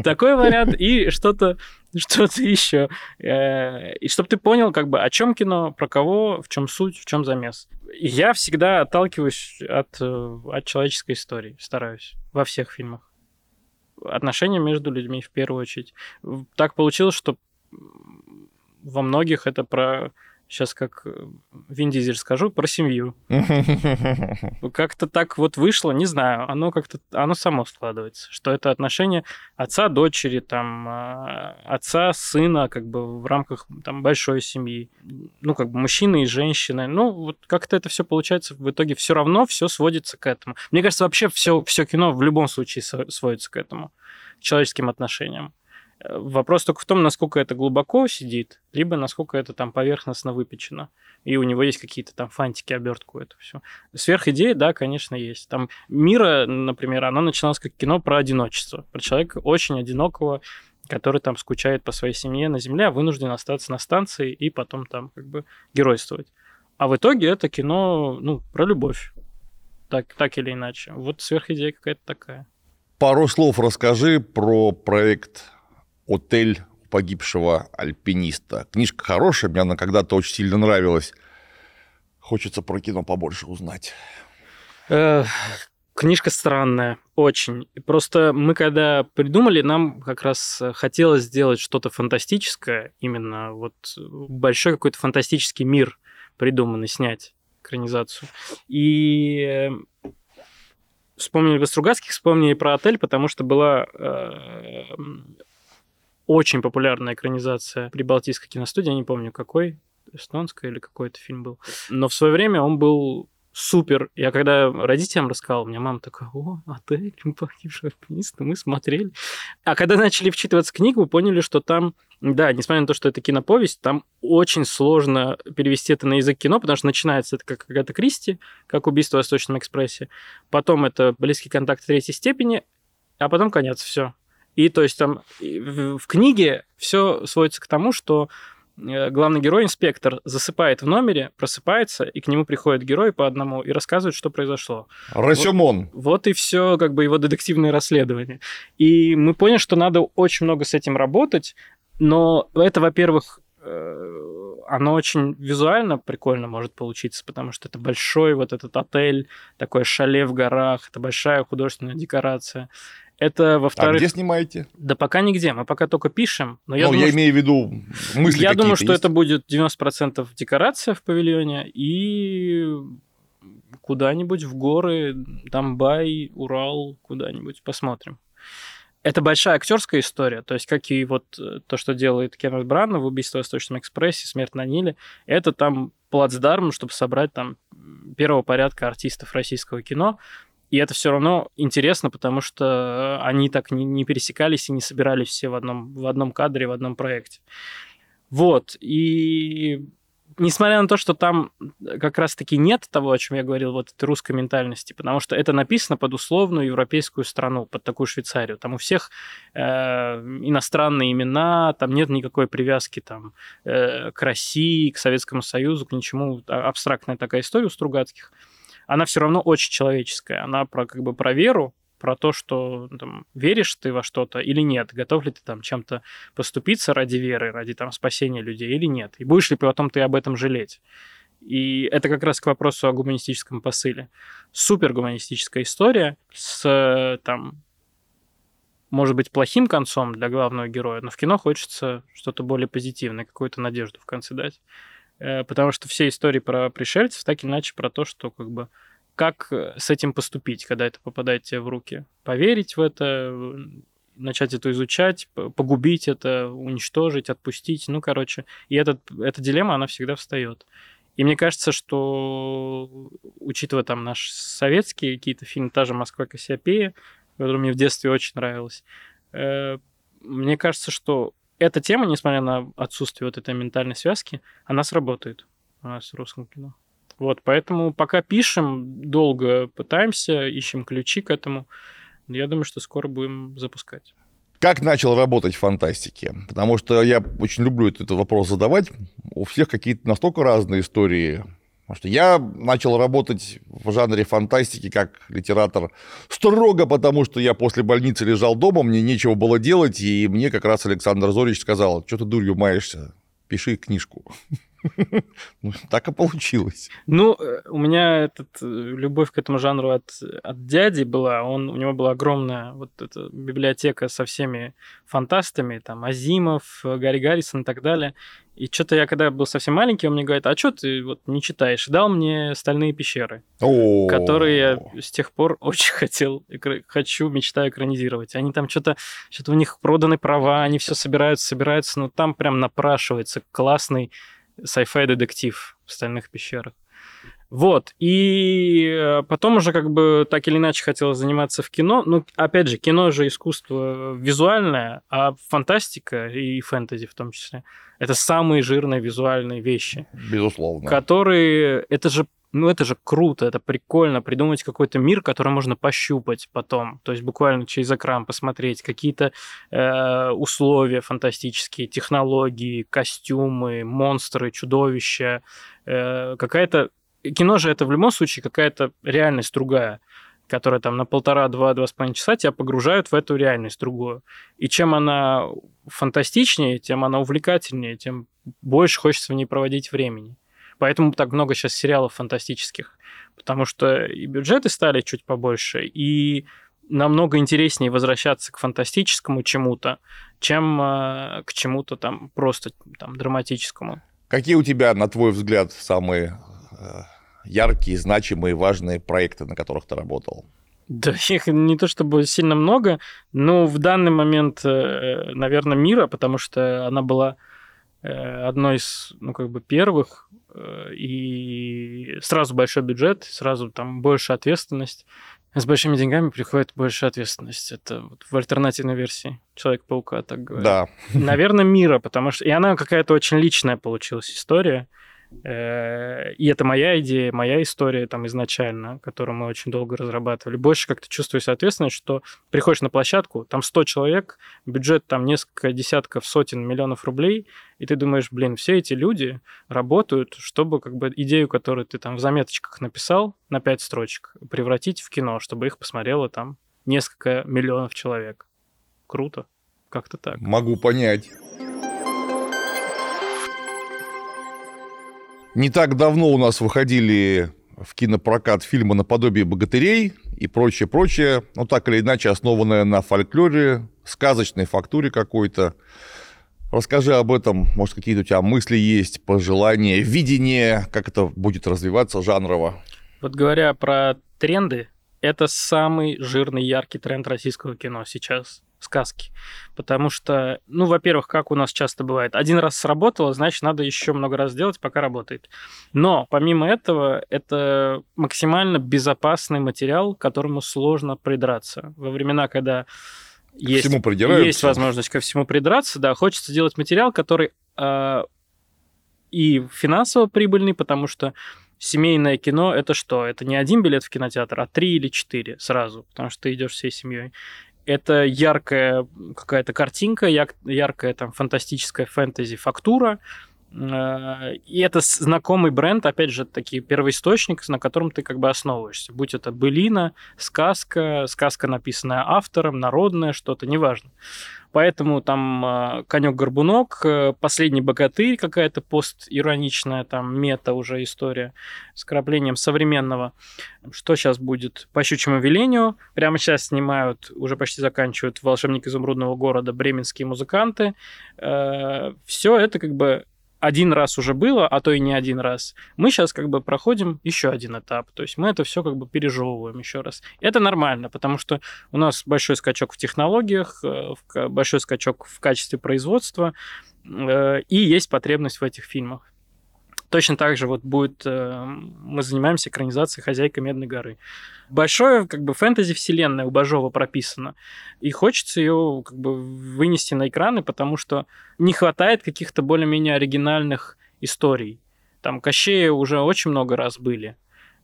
такой вариант, и что-то еще. И чтобы ты понял, как бы о чем кино, про кого, в чем суть, в чем замес. Я всегда отталкиваюсь от человеческой истории, стараюсь во всех фильмах. Отношения между людьми в первую очередь. Так получилось, что во многих это про... Сейчас как Вин Дизель скажу, про семью. Как-то так вот вышло, не знаю, оно само складывается, что это отношение отца, дочери, отца, сына, в рамках большой семьи, мужчины и женщины. Вот как-то это все получается, в итоге все равно все сводится к этому. Мне кажется, вообще все кино в любом случае сводится к этому, к человеческим отношениям. Вопрос только в том, насколько это глубоко сидит, либо насколько это там поверхностно выпечено, и у него есть какие-то там фантики, обертку, это все. Сверхидея, да, конечно, есть. Там «Мира», например, она начиналась как кино про одиночество, про человека очень одинокого, который там скучает по своей семье на земле, а вынужден остаться на станции и потом там как бы геройствовать. А в итоге это кино, ну, про любовь, так или иначе. Вот сверхидея какая-то такая. Пару слов расскажи про проект «Отель у погибшего альпиниста». Книжка хорошая, мне она когда-то очень сильно нравилась. Хочется про кино побольше узнать. Книжка странная, очень. Просто мы когда придумали, нам как раз хотелось сделать что-то фантастическое, именно вот большой какой-то фантастический мир придуманный, снять экранизацию. И вспомнили про Стругацких, вспомнили про «Отель», потому что была очень популярная экранизация прибалтийской киностудии, я не помню какой, эстонская или какой-то фильм был. Но в свое время он был супер. Я когда родителям рассказал, у меня мама такая: «О, «Отель у погибшего альпиниста», мы смотрели. А когда начали вчитываться в книгу, мы поняли, что там, да, несмотря на то, что это киноповесть, там очень сложно перевести это на язык кино, потому что начинается это как Агата Кристи, как «Убийство в Восточном экспрессе», потом это «Близкий контакт третьей степени», а потом конец, все. И то есть там в книге все сводится к тому, что главный герой, инспектор, засыпает в номере, просыпается, и к нему приходят герои по одному и рассказывают, что произошло. Расюмон. Вот и все, как бы, его детективное расследование. И мы поняли, что надо очень много с этим работать, но это, во-первых, оно очень визуально прикольно может получиться, потому что это большой вот этот отель, такое шале в горах, это большая художественная декорация. Это, во-вторых... А где снимаете? Да пока нигде, мы пока только пишем. Но я имею в виду мысли какие-то. Я думаю, что это будет 90% декорация в павильоне и куда-нибудь в горы, Домбай, Урал, куда-нибудь посмотрим. Это большая актерская история, то есть как и вот то, что делает Кеннет Брана в «Убийстве в Восточном экспрессе», «Смерть на Ниле», это там плацдарм, чтобы собрать там первого порядка артистов российского кино. И это все равно интересно, потому что они так не пересекались и не собирались все в одном кадре, в одном проекте. Вот. И несмотря на то, что там как раз-таки нет того, о чем я говорил, вот этой русской ментальности, потому что это написано под условную европейскую страну, под такую Швейцарию. Там у всех иностранные имена, там нет никакой привязки там, к России, к Советскому Союзу, к ничему. Абстрактная такая история у Стругацких. Она все равно очень человеческая. Она про, как бы, про веру, про то, что там, веришь ты во что-то или нет, готов ли ты там чем-то поступиться ради веры, ради там, спасения людей или нет, и будешь ли потом ты об этом жалеть. И это как раз к вопросу о гуманистическом посыле. Супер гуманистическая история с, там, может быть, плохим концом для главного героя, но в кино хочется что-то более позитивное, какую-то надежду в конце дать. Потому что все истории про пришельцев так или иначе про то, что как бы как с этим поступить, когда это попадает тебе в руки. Поверить в это, начать это изучать, погубить это, уничтожить, отпустить. Ну, короче, и эта дилемма, она всегда встает. И мне кажется, что, учитывая там наши советские какие-то фильмы, та же «Москва-Кассиопея», которая мне в детстве очень нравилась, мне кажется, что эта тема, несмотря на отсутствие вот этой ментальной связки, она сработает у нас в русском кино. Вот, поэтому пока пишем, долго пытаемся, ищем ключи к этому. Я думаю, что скоро будем запускать. Как начал работать в фантастике? Потому что я очень люблю этот вопрос задавать. У всех какие-то настолько разные истории. Потому что я начал работать в жанре фантастики как литератор строго, потому что я после больницы лежал дома, мне нечего было делать, и мне как раз Александр Зорич сказал: «Чё ты дурью маешься? Пиши книжку». Ну, так и получилось. Ну, у меня любовь к этому жанру от дяди была. У него была огромная вот эта библиотека со всеми фантастами, там, Азимов, Гарри Гаррисон и так далее. И что-то я, когда был совсем маленький, он мне говорит: «А что ты вот не читаешь?» И дал мне «Стальные пещеры», которые я с тех пор очень мечтаю экранизировать. Они там что-то у них проданы права, они все собираются, но там прям напрашивается классный sci-fi детектив в «Стальных пещерах». Вот, и потом уже как бы так или иначе хотелось заниматься в кино. Ну, опять же, кино же искусство визуальное, а фантастика и фэнтези в том числе – это самые жирные визуальные вещи. Безусловно. Которые… Это же круто, это прикольно, придумать какой-то мир, который можно пощупать потом, то есть буквально через экран посмотреть какие-то условия фантастические, технологии, костюмы, монстры, чудовища, какая-то… Кино же это в любом случае какая-то реальность другая, которая там на полтора-два-два с половиной часа тебя погружают в эту реальность другую. И чем она фантастичнее, тем она увлекательнее, тем больше хочется в ней проводить времени. Поэтому так много сейчас сериалов фантастических, потому что и бюджеты стали чуть побольше, и намного интереснее возвращаться к фантастическому чему-то, чем к чему-то там просто там, драматическому. Какие у тебя, на твой взгляд, самые яркие, значимые, важные проекты, на которых ты работал? Да, их не то чтобы сильно много, но в данный момент, наверное, «Мира», потому что она была одной из, ну, как бы первых, и сразу большой бюджет, сразу там больше ответственность. С большими деньгами приходит больше ответственность. Это вот в альтернативной версии «Человек-паука», так говорят. Да. Наверное, «Мира», потому что... И она какая-то очень личная получилась история. И это моя идея, моя история там изначально, которую мы очень долго разрабатывали. Больше как-то чувствуешь ответственность, что приходишь на площадку, там 100 человек, бюджет там несколько десятков, сотен миллионов рублей, и ты думаешь, блин, все эти люди работают, чтобы как бы идею, которую ты там в заметочках написал на 5 строчек, превратить в кино, чтобы их посмотрело там несколько миллионов человек. Круто. Как-то так. Могу понять. Не так давно у нас выходили в кинопрокат фильмы наподобие «Богатырей» и прочее-прочее, ну, так или иначе основанное на фольклоре, сказочной фактуре какой-то. Расскажи об этом, может, какие-то у тебя мысли есть, пожелания, видение, как это будет развиваться жанрово. Вот говоря про тренды, это самый жирный, яркий тренд российского кино сейчас. Сказки. Потому что, ну, во-первых, как у нас часто бывает, один раз сработало, значит, надо еще много раз делать, пока работает. Но, помимо этого, это максимально безопасный материал, к которому сложно придраться. Во времена, когда есть возможность ко всему придраться, да, хочется делать материал, который и финансово прибыльный, потому что семейное кино – это что? Это не один билет в кинотеатр, а 3 или 4 сразу, потому что ты идешь всей семьей. Это яркая какая-то картинка, яркая там фантастическая фэнтези-фактура. И это знакомый бренд, опять же, такие первоисточник, на котором ты как бы основываешься. Будь это былина, сказка, написанная автором, народная, что-то, неважно. Поэтому там «Конёк-горбунок», «Последний богатырь», какая-то постироничная там мета уже история с краплением современного. Что сейчас будет? «По щучьему велению». Прямо сейчас снимают, уже почти заканчивают «Волшебник изумрудного города», «Бременские музыканты». Все это как бы один раз уже было, а то и не один раз. Мы сейчас как бы проходим еще один этап. То есть мы это все как бы пережевываем еще раз. Это нормально, потому что у нас большой скачок в технологиях, большой скачок в качестве производства, и есть потребность в этих фильмах. Точно так же вот будет... Мы занимаемся экранизацией «Хозяйка Медной горы». Большое как бы фэнтези-вселенная у Бажова прописана. И хочется ее как бы вынести на экраны, потому что не хватает каких-то более-менее оригинальных историй. Там «Кощея» уже очень много раз были.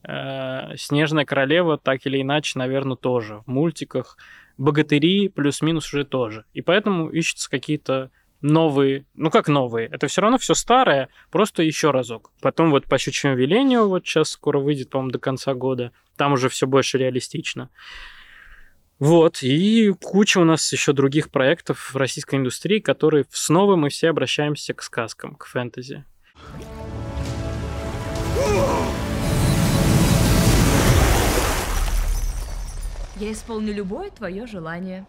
«Снежная королева» так или иначе, наверное, тоже. В мультиках «Богатыри» плюс-минус уже тоже. И поэтому ищутся какие-то... новые, ну как новые, это все равно все старое, просто еще разок. Потом вот «По щучьему велению», вот сейчас скоро выйдет, по-моему, до конца года, там уже все больше реалистично. Вот, и куча у нас еще других проектов в российской индустрии, которые снова мы все обращаемся к сказкам, к фэнтези. Я исполню любое твое желание.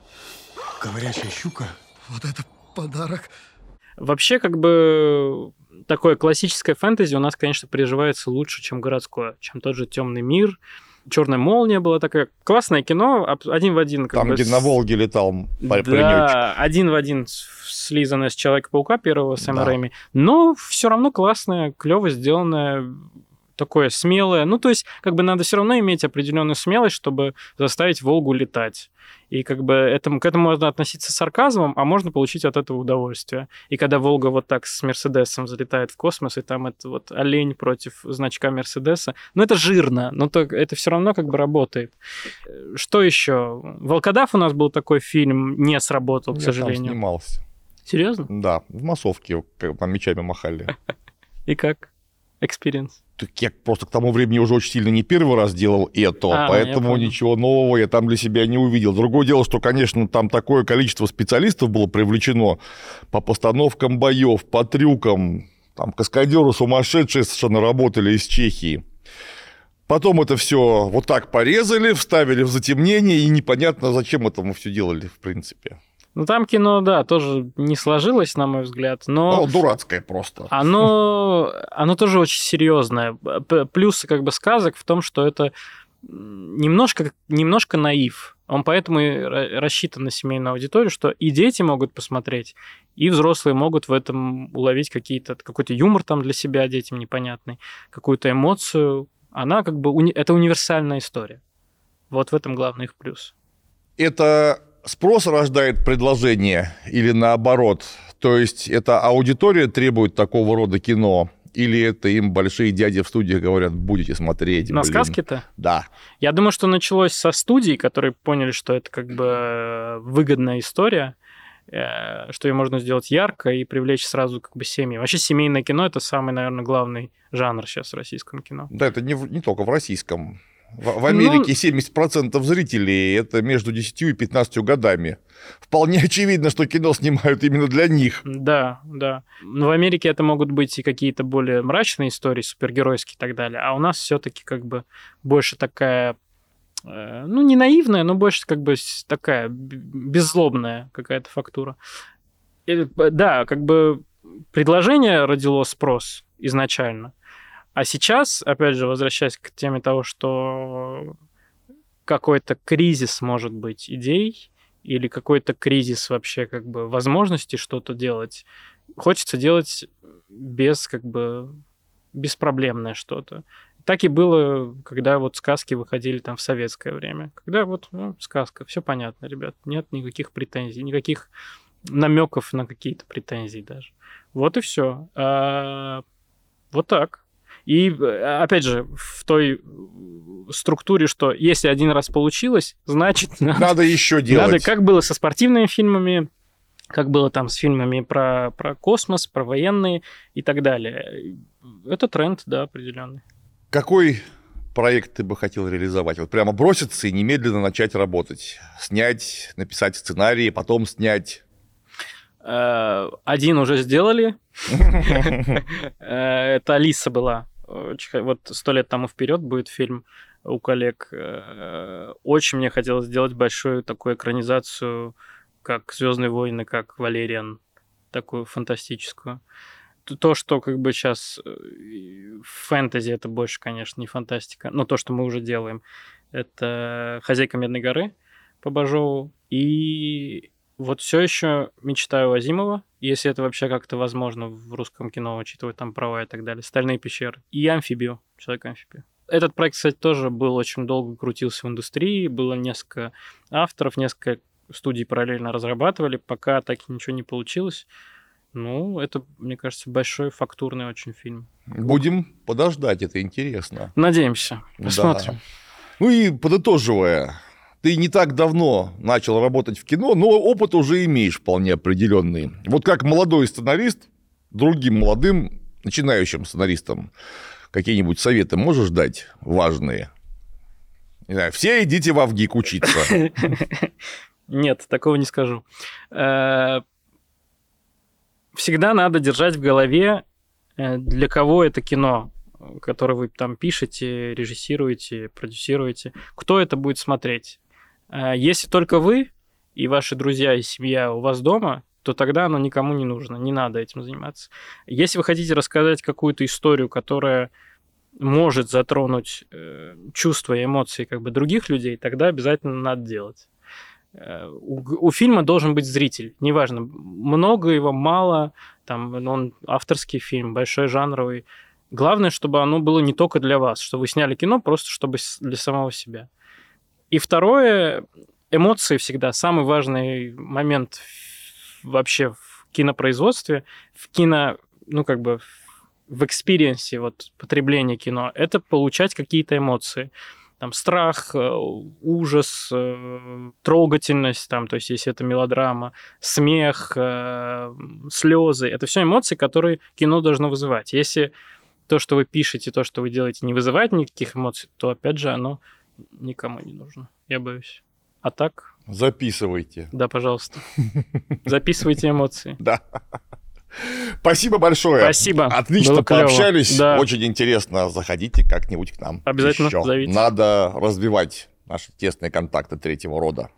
Говорящая щука, вот это подарок. Вообще, как бы, такое классическое фэнтези у нас, конечно, приживается лучше, чем городское, чем тот же «Темный мир». «Черная молния» была такая. Классное кино, один в один. Как там, бы, где на Волге летал паренёчек. Да, один в один слизанное с «Человека-паука» первого Сэма Рэйми. Но все равно классное, клево сделанное такое смелое. Ну, то есть, как бы надо все равно иметь определенную смелость, чтобы заставить Волгу летать. И как бы к этому можно относиться с сарказмом, а можно получить от этого удовольствие. И когда Волга вот так с Мерседесом залетает в космос, и там это вот олень против значка Мерседеса, ну это жирно, но это все равно как бы работает. Что еще? «Волкодав» у нас был такой фильм, не сработал, к сожалению. Я там снимался. Серьезно? Да, в массовке, там мечами махали. И как? Экспириенс. Я просто к тому времени уже очень сильно не первый раз делал это, поэтому ничего нового я там для себя не увидел. Другое дело, что, конечно, там такое количество специалистов было привлечено по постановкам боев, по трюкам. Там каскадеры сумасшедшие совершенно работали из Чехии. Потом это все вот так порезали, вставили в затемнение, и непонятно, зачем это мы все делали, в принципе. Ну, там кино, да, тоже не сложилось, на мой взгляд, но... Ну, дурацкое просто. Оно тоже очень серьезное. Плюс, как бы, сказок в том, что это немножко наив. Он поэтому и рассчитан на семейную аудиторию, что и дети могут посмотреть, и взрослые могут в этом уловить какой-то юмор там для себя детям непонятный, какую-то эмоцию. Она как бы... Это универсальная история. Вот в этом главный их плюс. Это... Спрос рождает предложение или наоборот? То есть это аудитория требует такого рода кино? Или это им большие дяди в студиях говорят, будете смотреть? На сказки-то? Да. Я думаю, что началось со студий, которые поняли, что это как бы выгодная история, что ее можно сделать ярко и привлечь сразу как бы семьи. Вообще семейное кино – это самый, наверное, главный жанр сейчас в российском кино. Да, это не только в российском. В Америке 70% зрителей – это между 10 и 15 годами. Вполне очевидно, что кино снимают именно для них. Да, да. Но в Америке это могут быть и какие-то более мрачные истории, супергеройские и так далее. А у нас все-таки как бы больше такая, ну, не наивная, но больше как бы такая беззлобная какая-то фактура. И, да, как бы предложение родило спрос изначально. А сейчас, опять же, возвращаясь к теме того, что какой-то кризис может быть идей или какой-то кризис вообще как бы возможности что-то делать, хочется делать беспроблемное что-то. Так и было, когда вот сказки выходили там в советское время. Когда вот сказка, все понятно, ребят, нет никаких претензий, никаких намеков на какие-то претензии даже. Вот и все. Вот так. И, опять же, в той структуре, что если один раз получилось, значит... Надо еще делать. Надо, как было со спортивными фильмами, как было там с фильмами про космос, про военные и так далее. Это тренд, да, определенный. Какой проект ты бы хотел реализовать? Вот прямо броситься и немедленно начать работать. Снять, написать сценарий, потом снять... Один уже сделали. Это «Алиса» была. Вот 100 лет тому вперед будет фильм у коллег. Очень мне хотелось сделать большую такую экранизацию, как «Звездные войны», как «Валериан», такую фантастическую. То, что как бы сейчас фэнтези, это больше, конечно, не фантастика, но то, что мы уже делаем, это «Хозяйка Медной горы» по Бажову. И вот все еще мечтаю о Азимова, если это вообще как-то возможно в русском кино, учитывая там права и так далее. «Стальные пещеры» и «Амфибию», «Человек-амфибия». Этот проект, кстати, тоже был очень долго, крутился в индустрии, было несколько авторов, несколько студий параллельно разрабатывали, пока так и ничего не получилось. Ну, это, мне кажется, большой фактурный очень фильм. Будем подождать, это интересно. Надеемся, посмотрим. Да. Ну и подытоживая... Ты не так давно начал работать в кино, но опыт уже имеешь вполне определенный. Вот как молодой сценарист другим молодым начинающим сценаристам какие-нибудь советы можешь дать важные? Не знаю, все идите в ВГИК учиться. Нет, такого не скажу. Всегда надо держать в голове, для кого это кино, которое вы там пишете, режиссируете, продюсируете, кто это будет смотреть. Если только вы и ваши друзья и семья у вас дома, то тогда оно никому не нужно, не надо этим заниматься. Если вы хотите рассказать какую-то историю, которая может затронуть чувства и эмоции как бы других людей, тогда обязательно надо делать. У фильма должен быть зритель, неважно, много его, мало, там он авторский фильм, большой жанровый, Главное, чтобы оно было не только для вас, что вы сняли кино просто чтобы для самого себя. И второе, эмоции всегда самый важный момент вообще в кинопроизводстве, в кино, ну как бы в экспириенсе вот, потребления кино, это получать какие-то эмоции. Там страх, ужас, трогательность, там, то есть если это мелодрама, смех, слезы, это все эмоции, которые кино должно вызывать. Если то, что вы пишете, то, что вы делаете, не вызывает никаких эмоций, то, опять же, оно никому не нужно, я боюсь. А так... Записывайте. Да, пожалуйста. Записывайте эмоции. Да. Спасибо большое. Спасибо. Отлично пообщались. Да. Очень интересно. Заходите как-нибудь к нам. Обязательно еще. Зовите. Надо развивать наши тесные контакты третьего рода.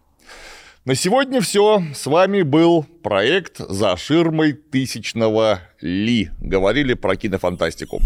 На сегодня все. С вами был проект «За ширмой тысячного Ли». Говорили про кинофантастику.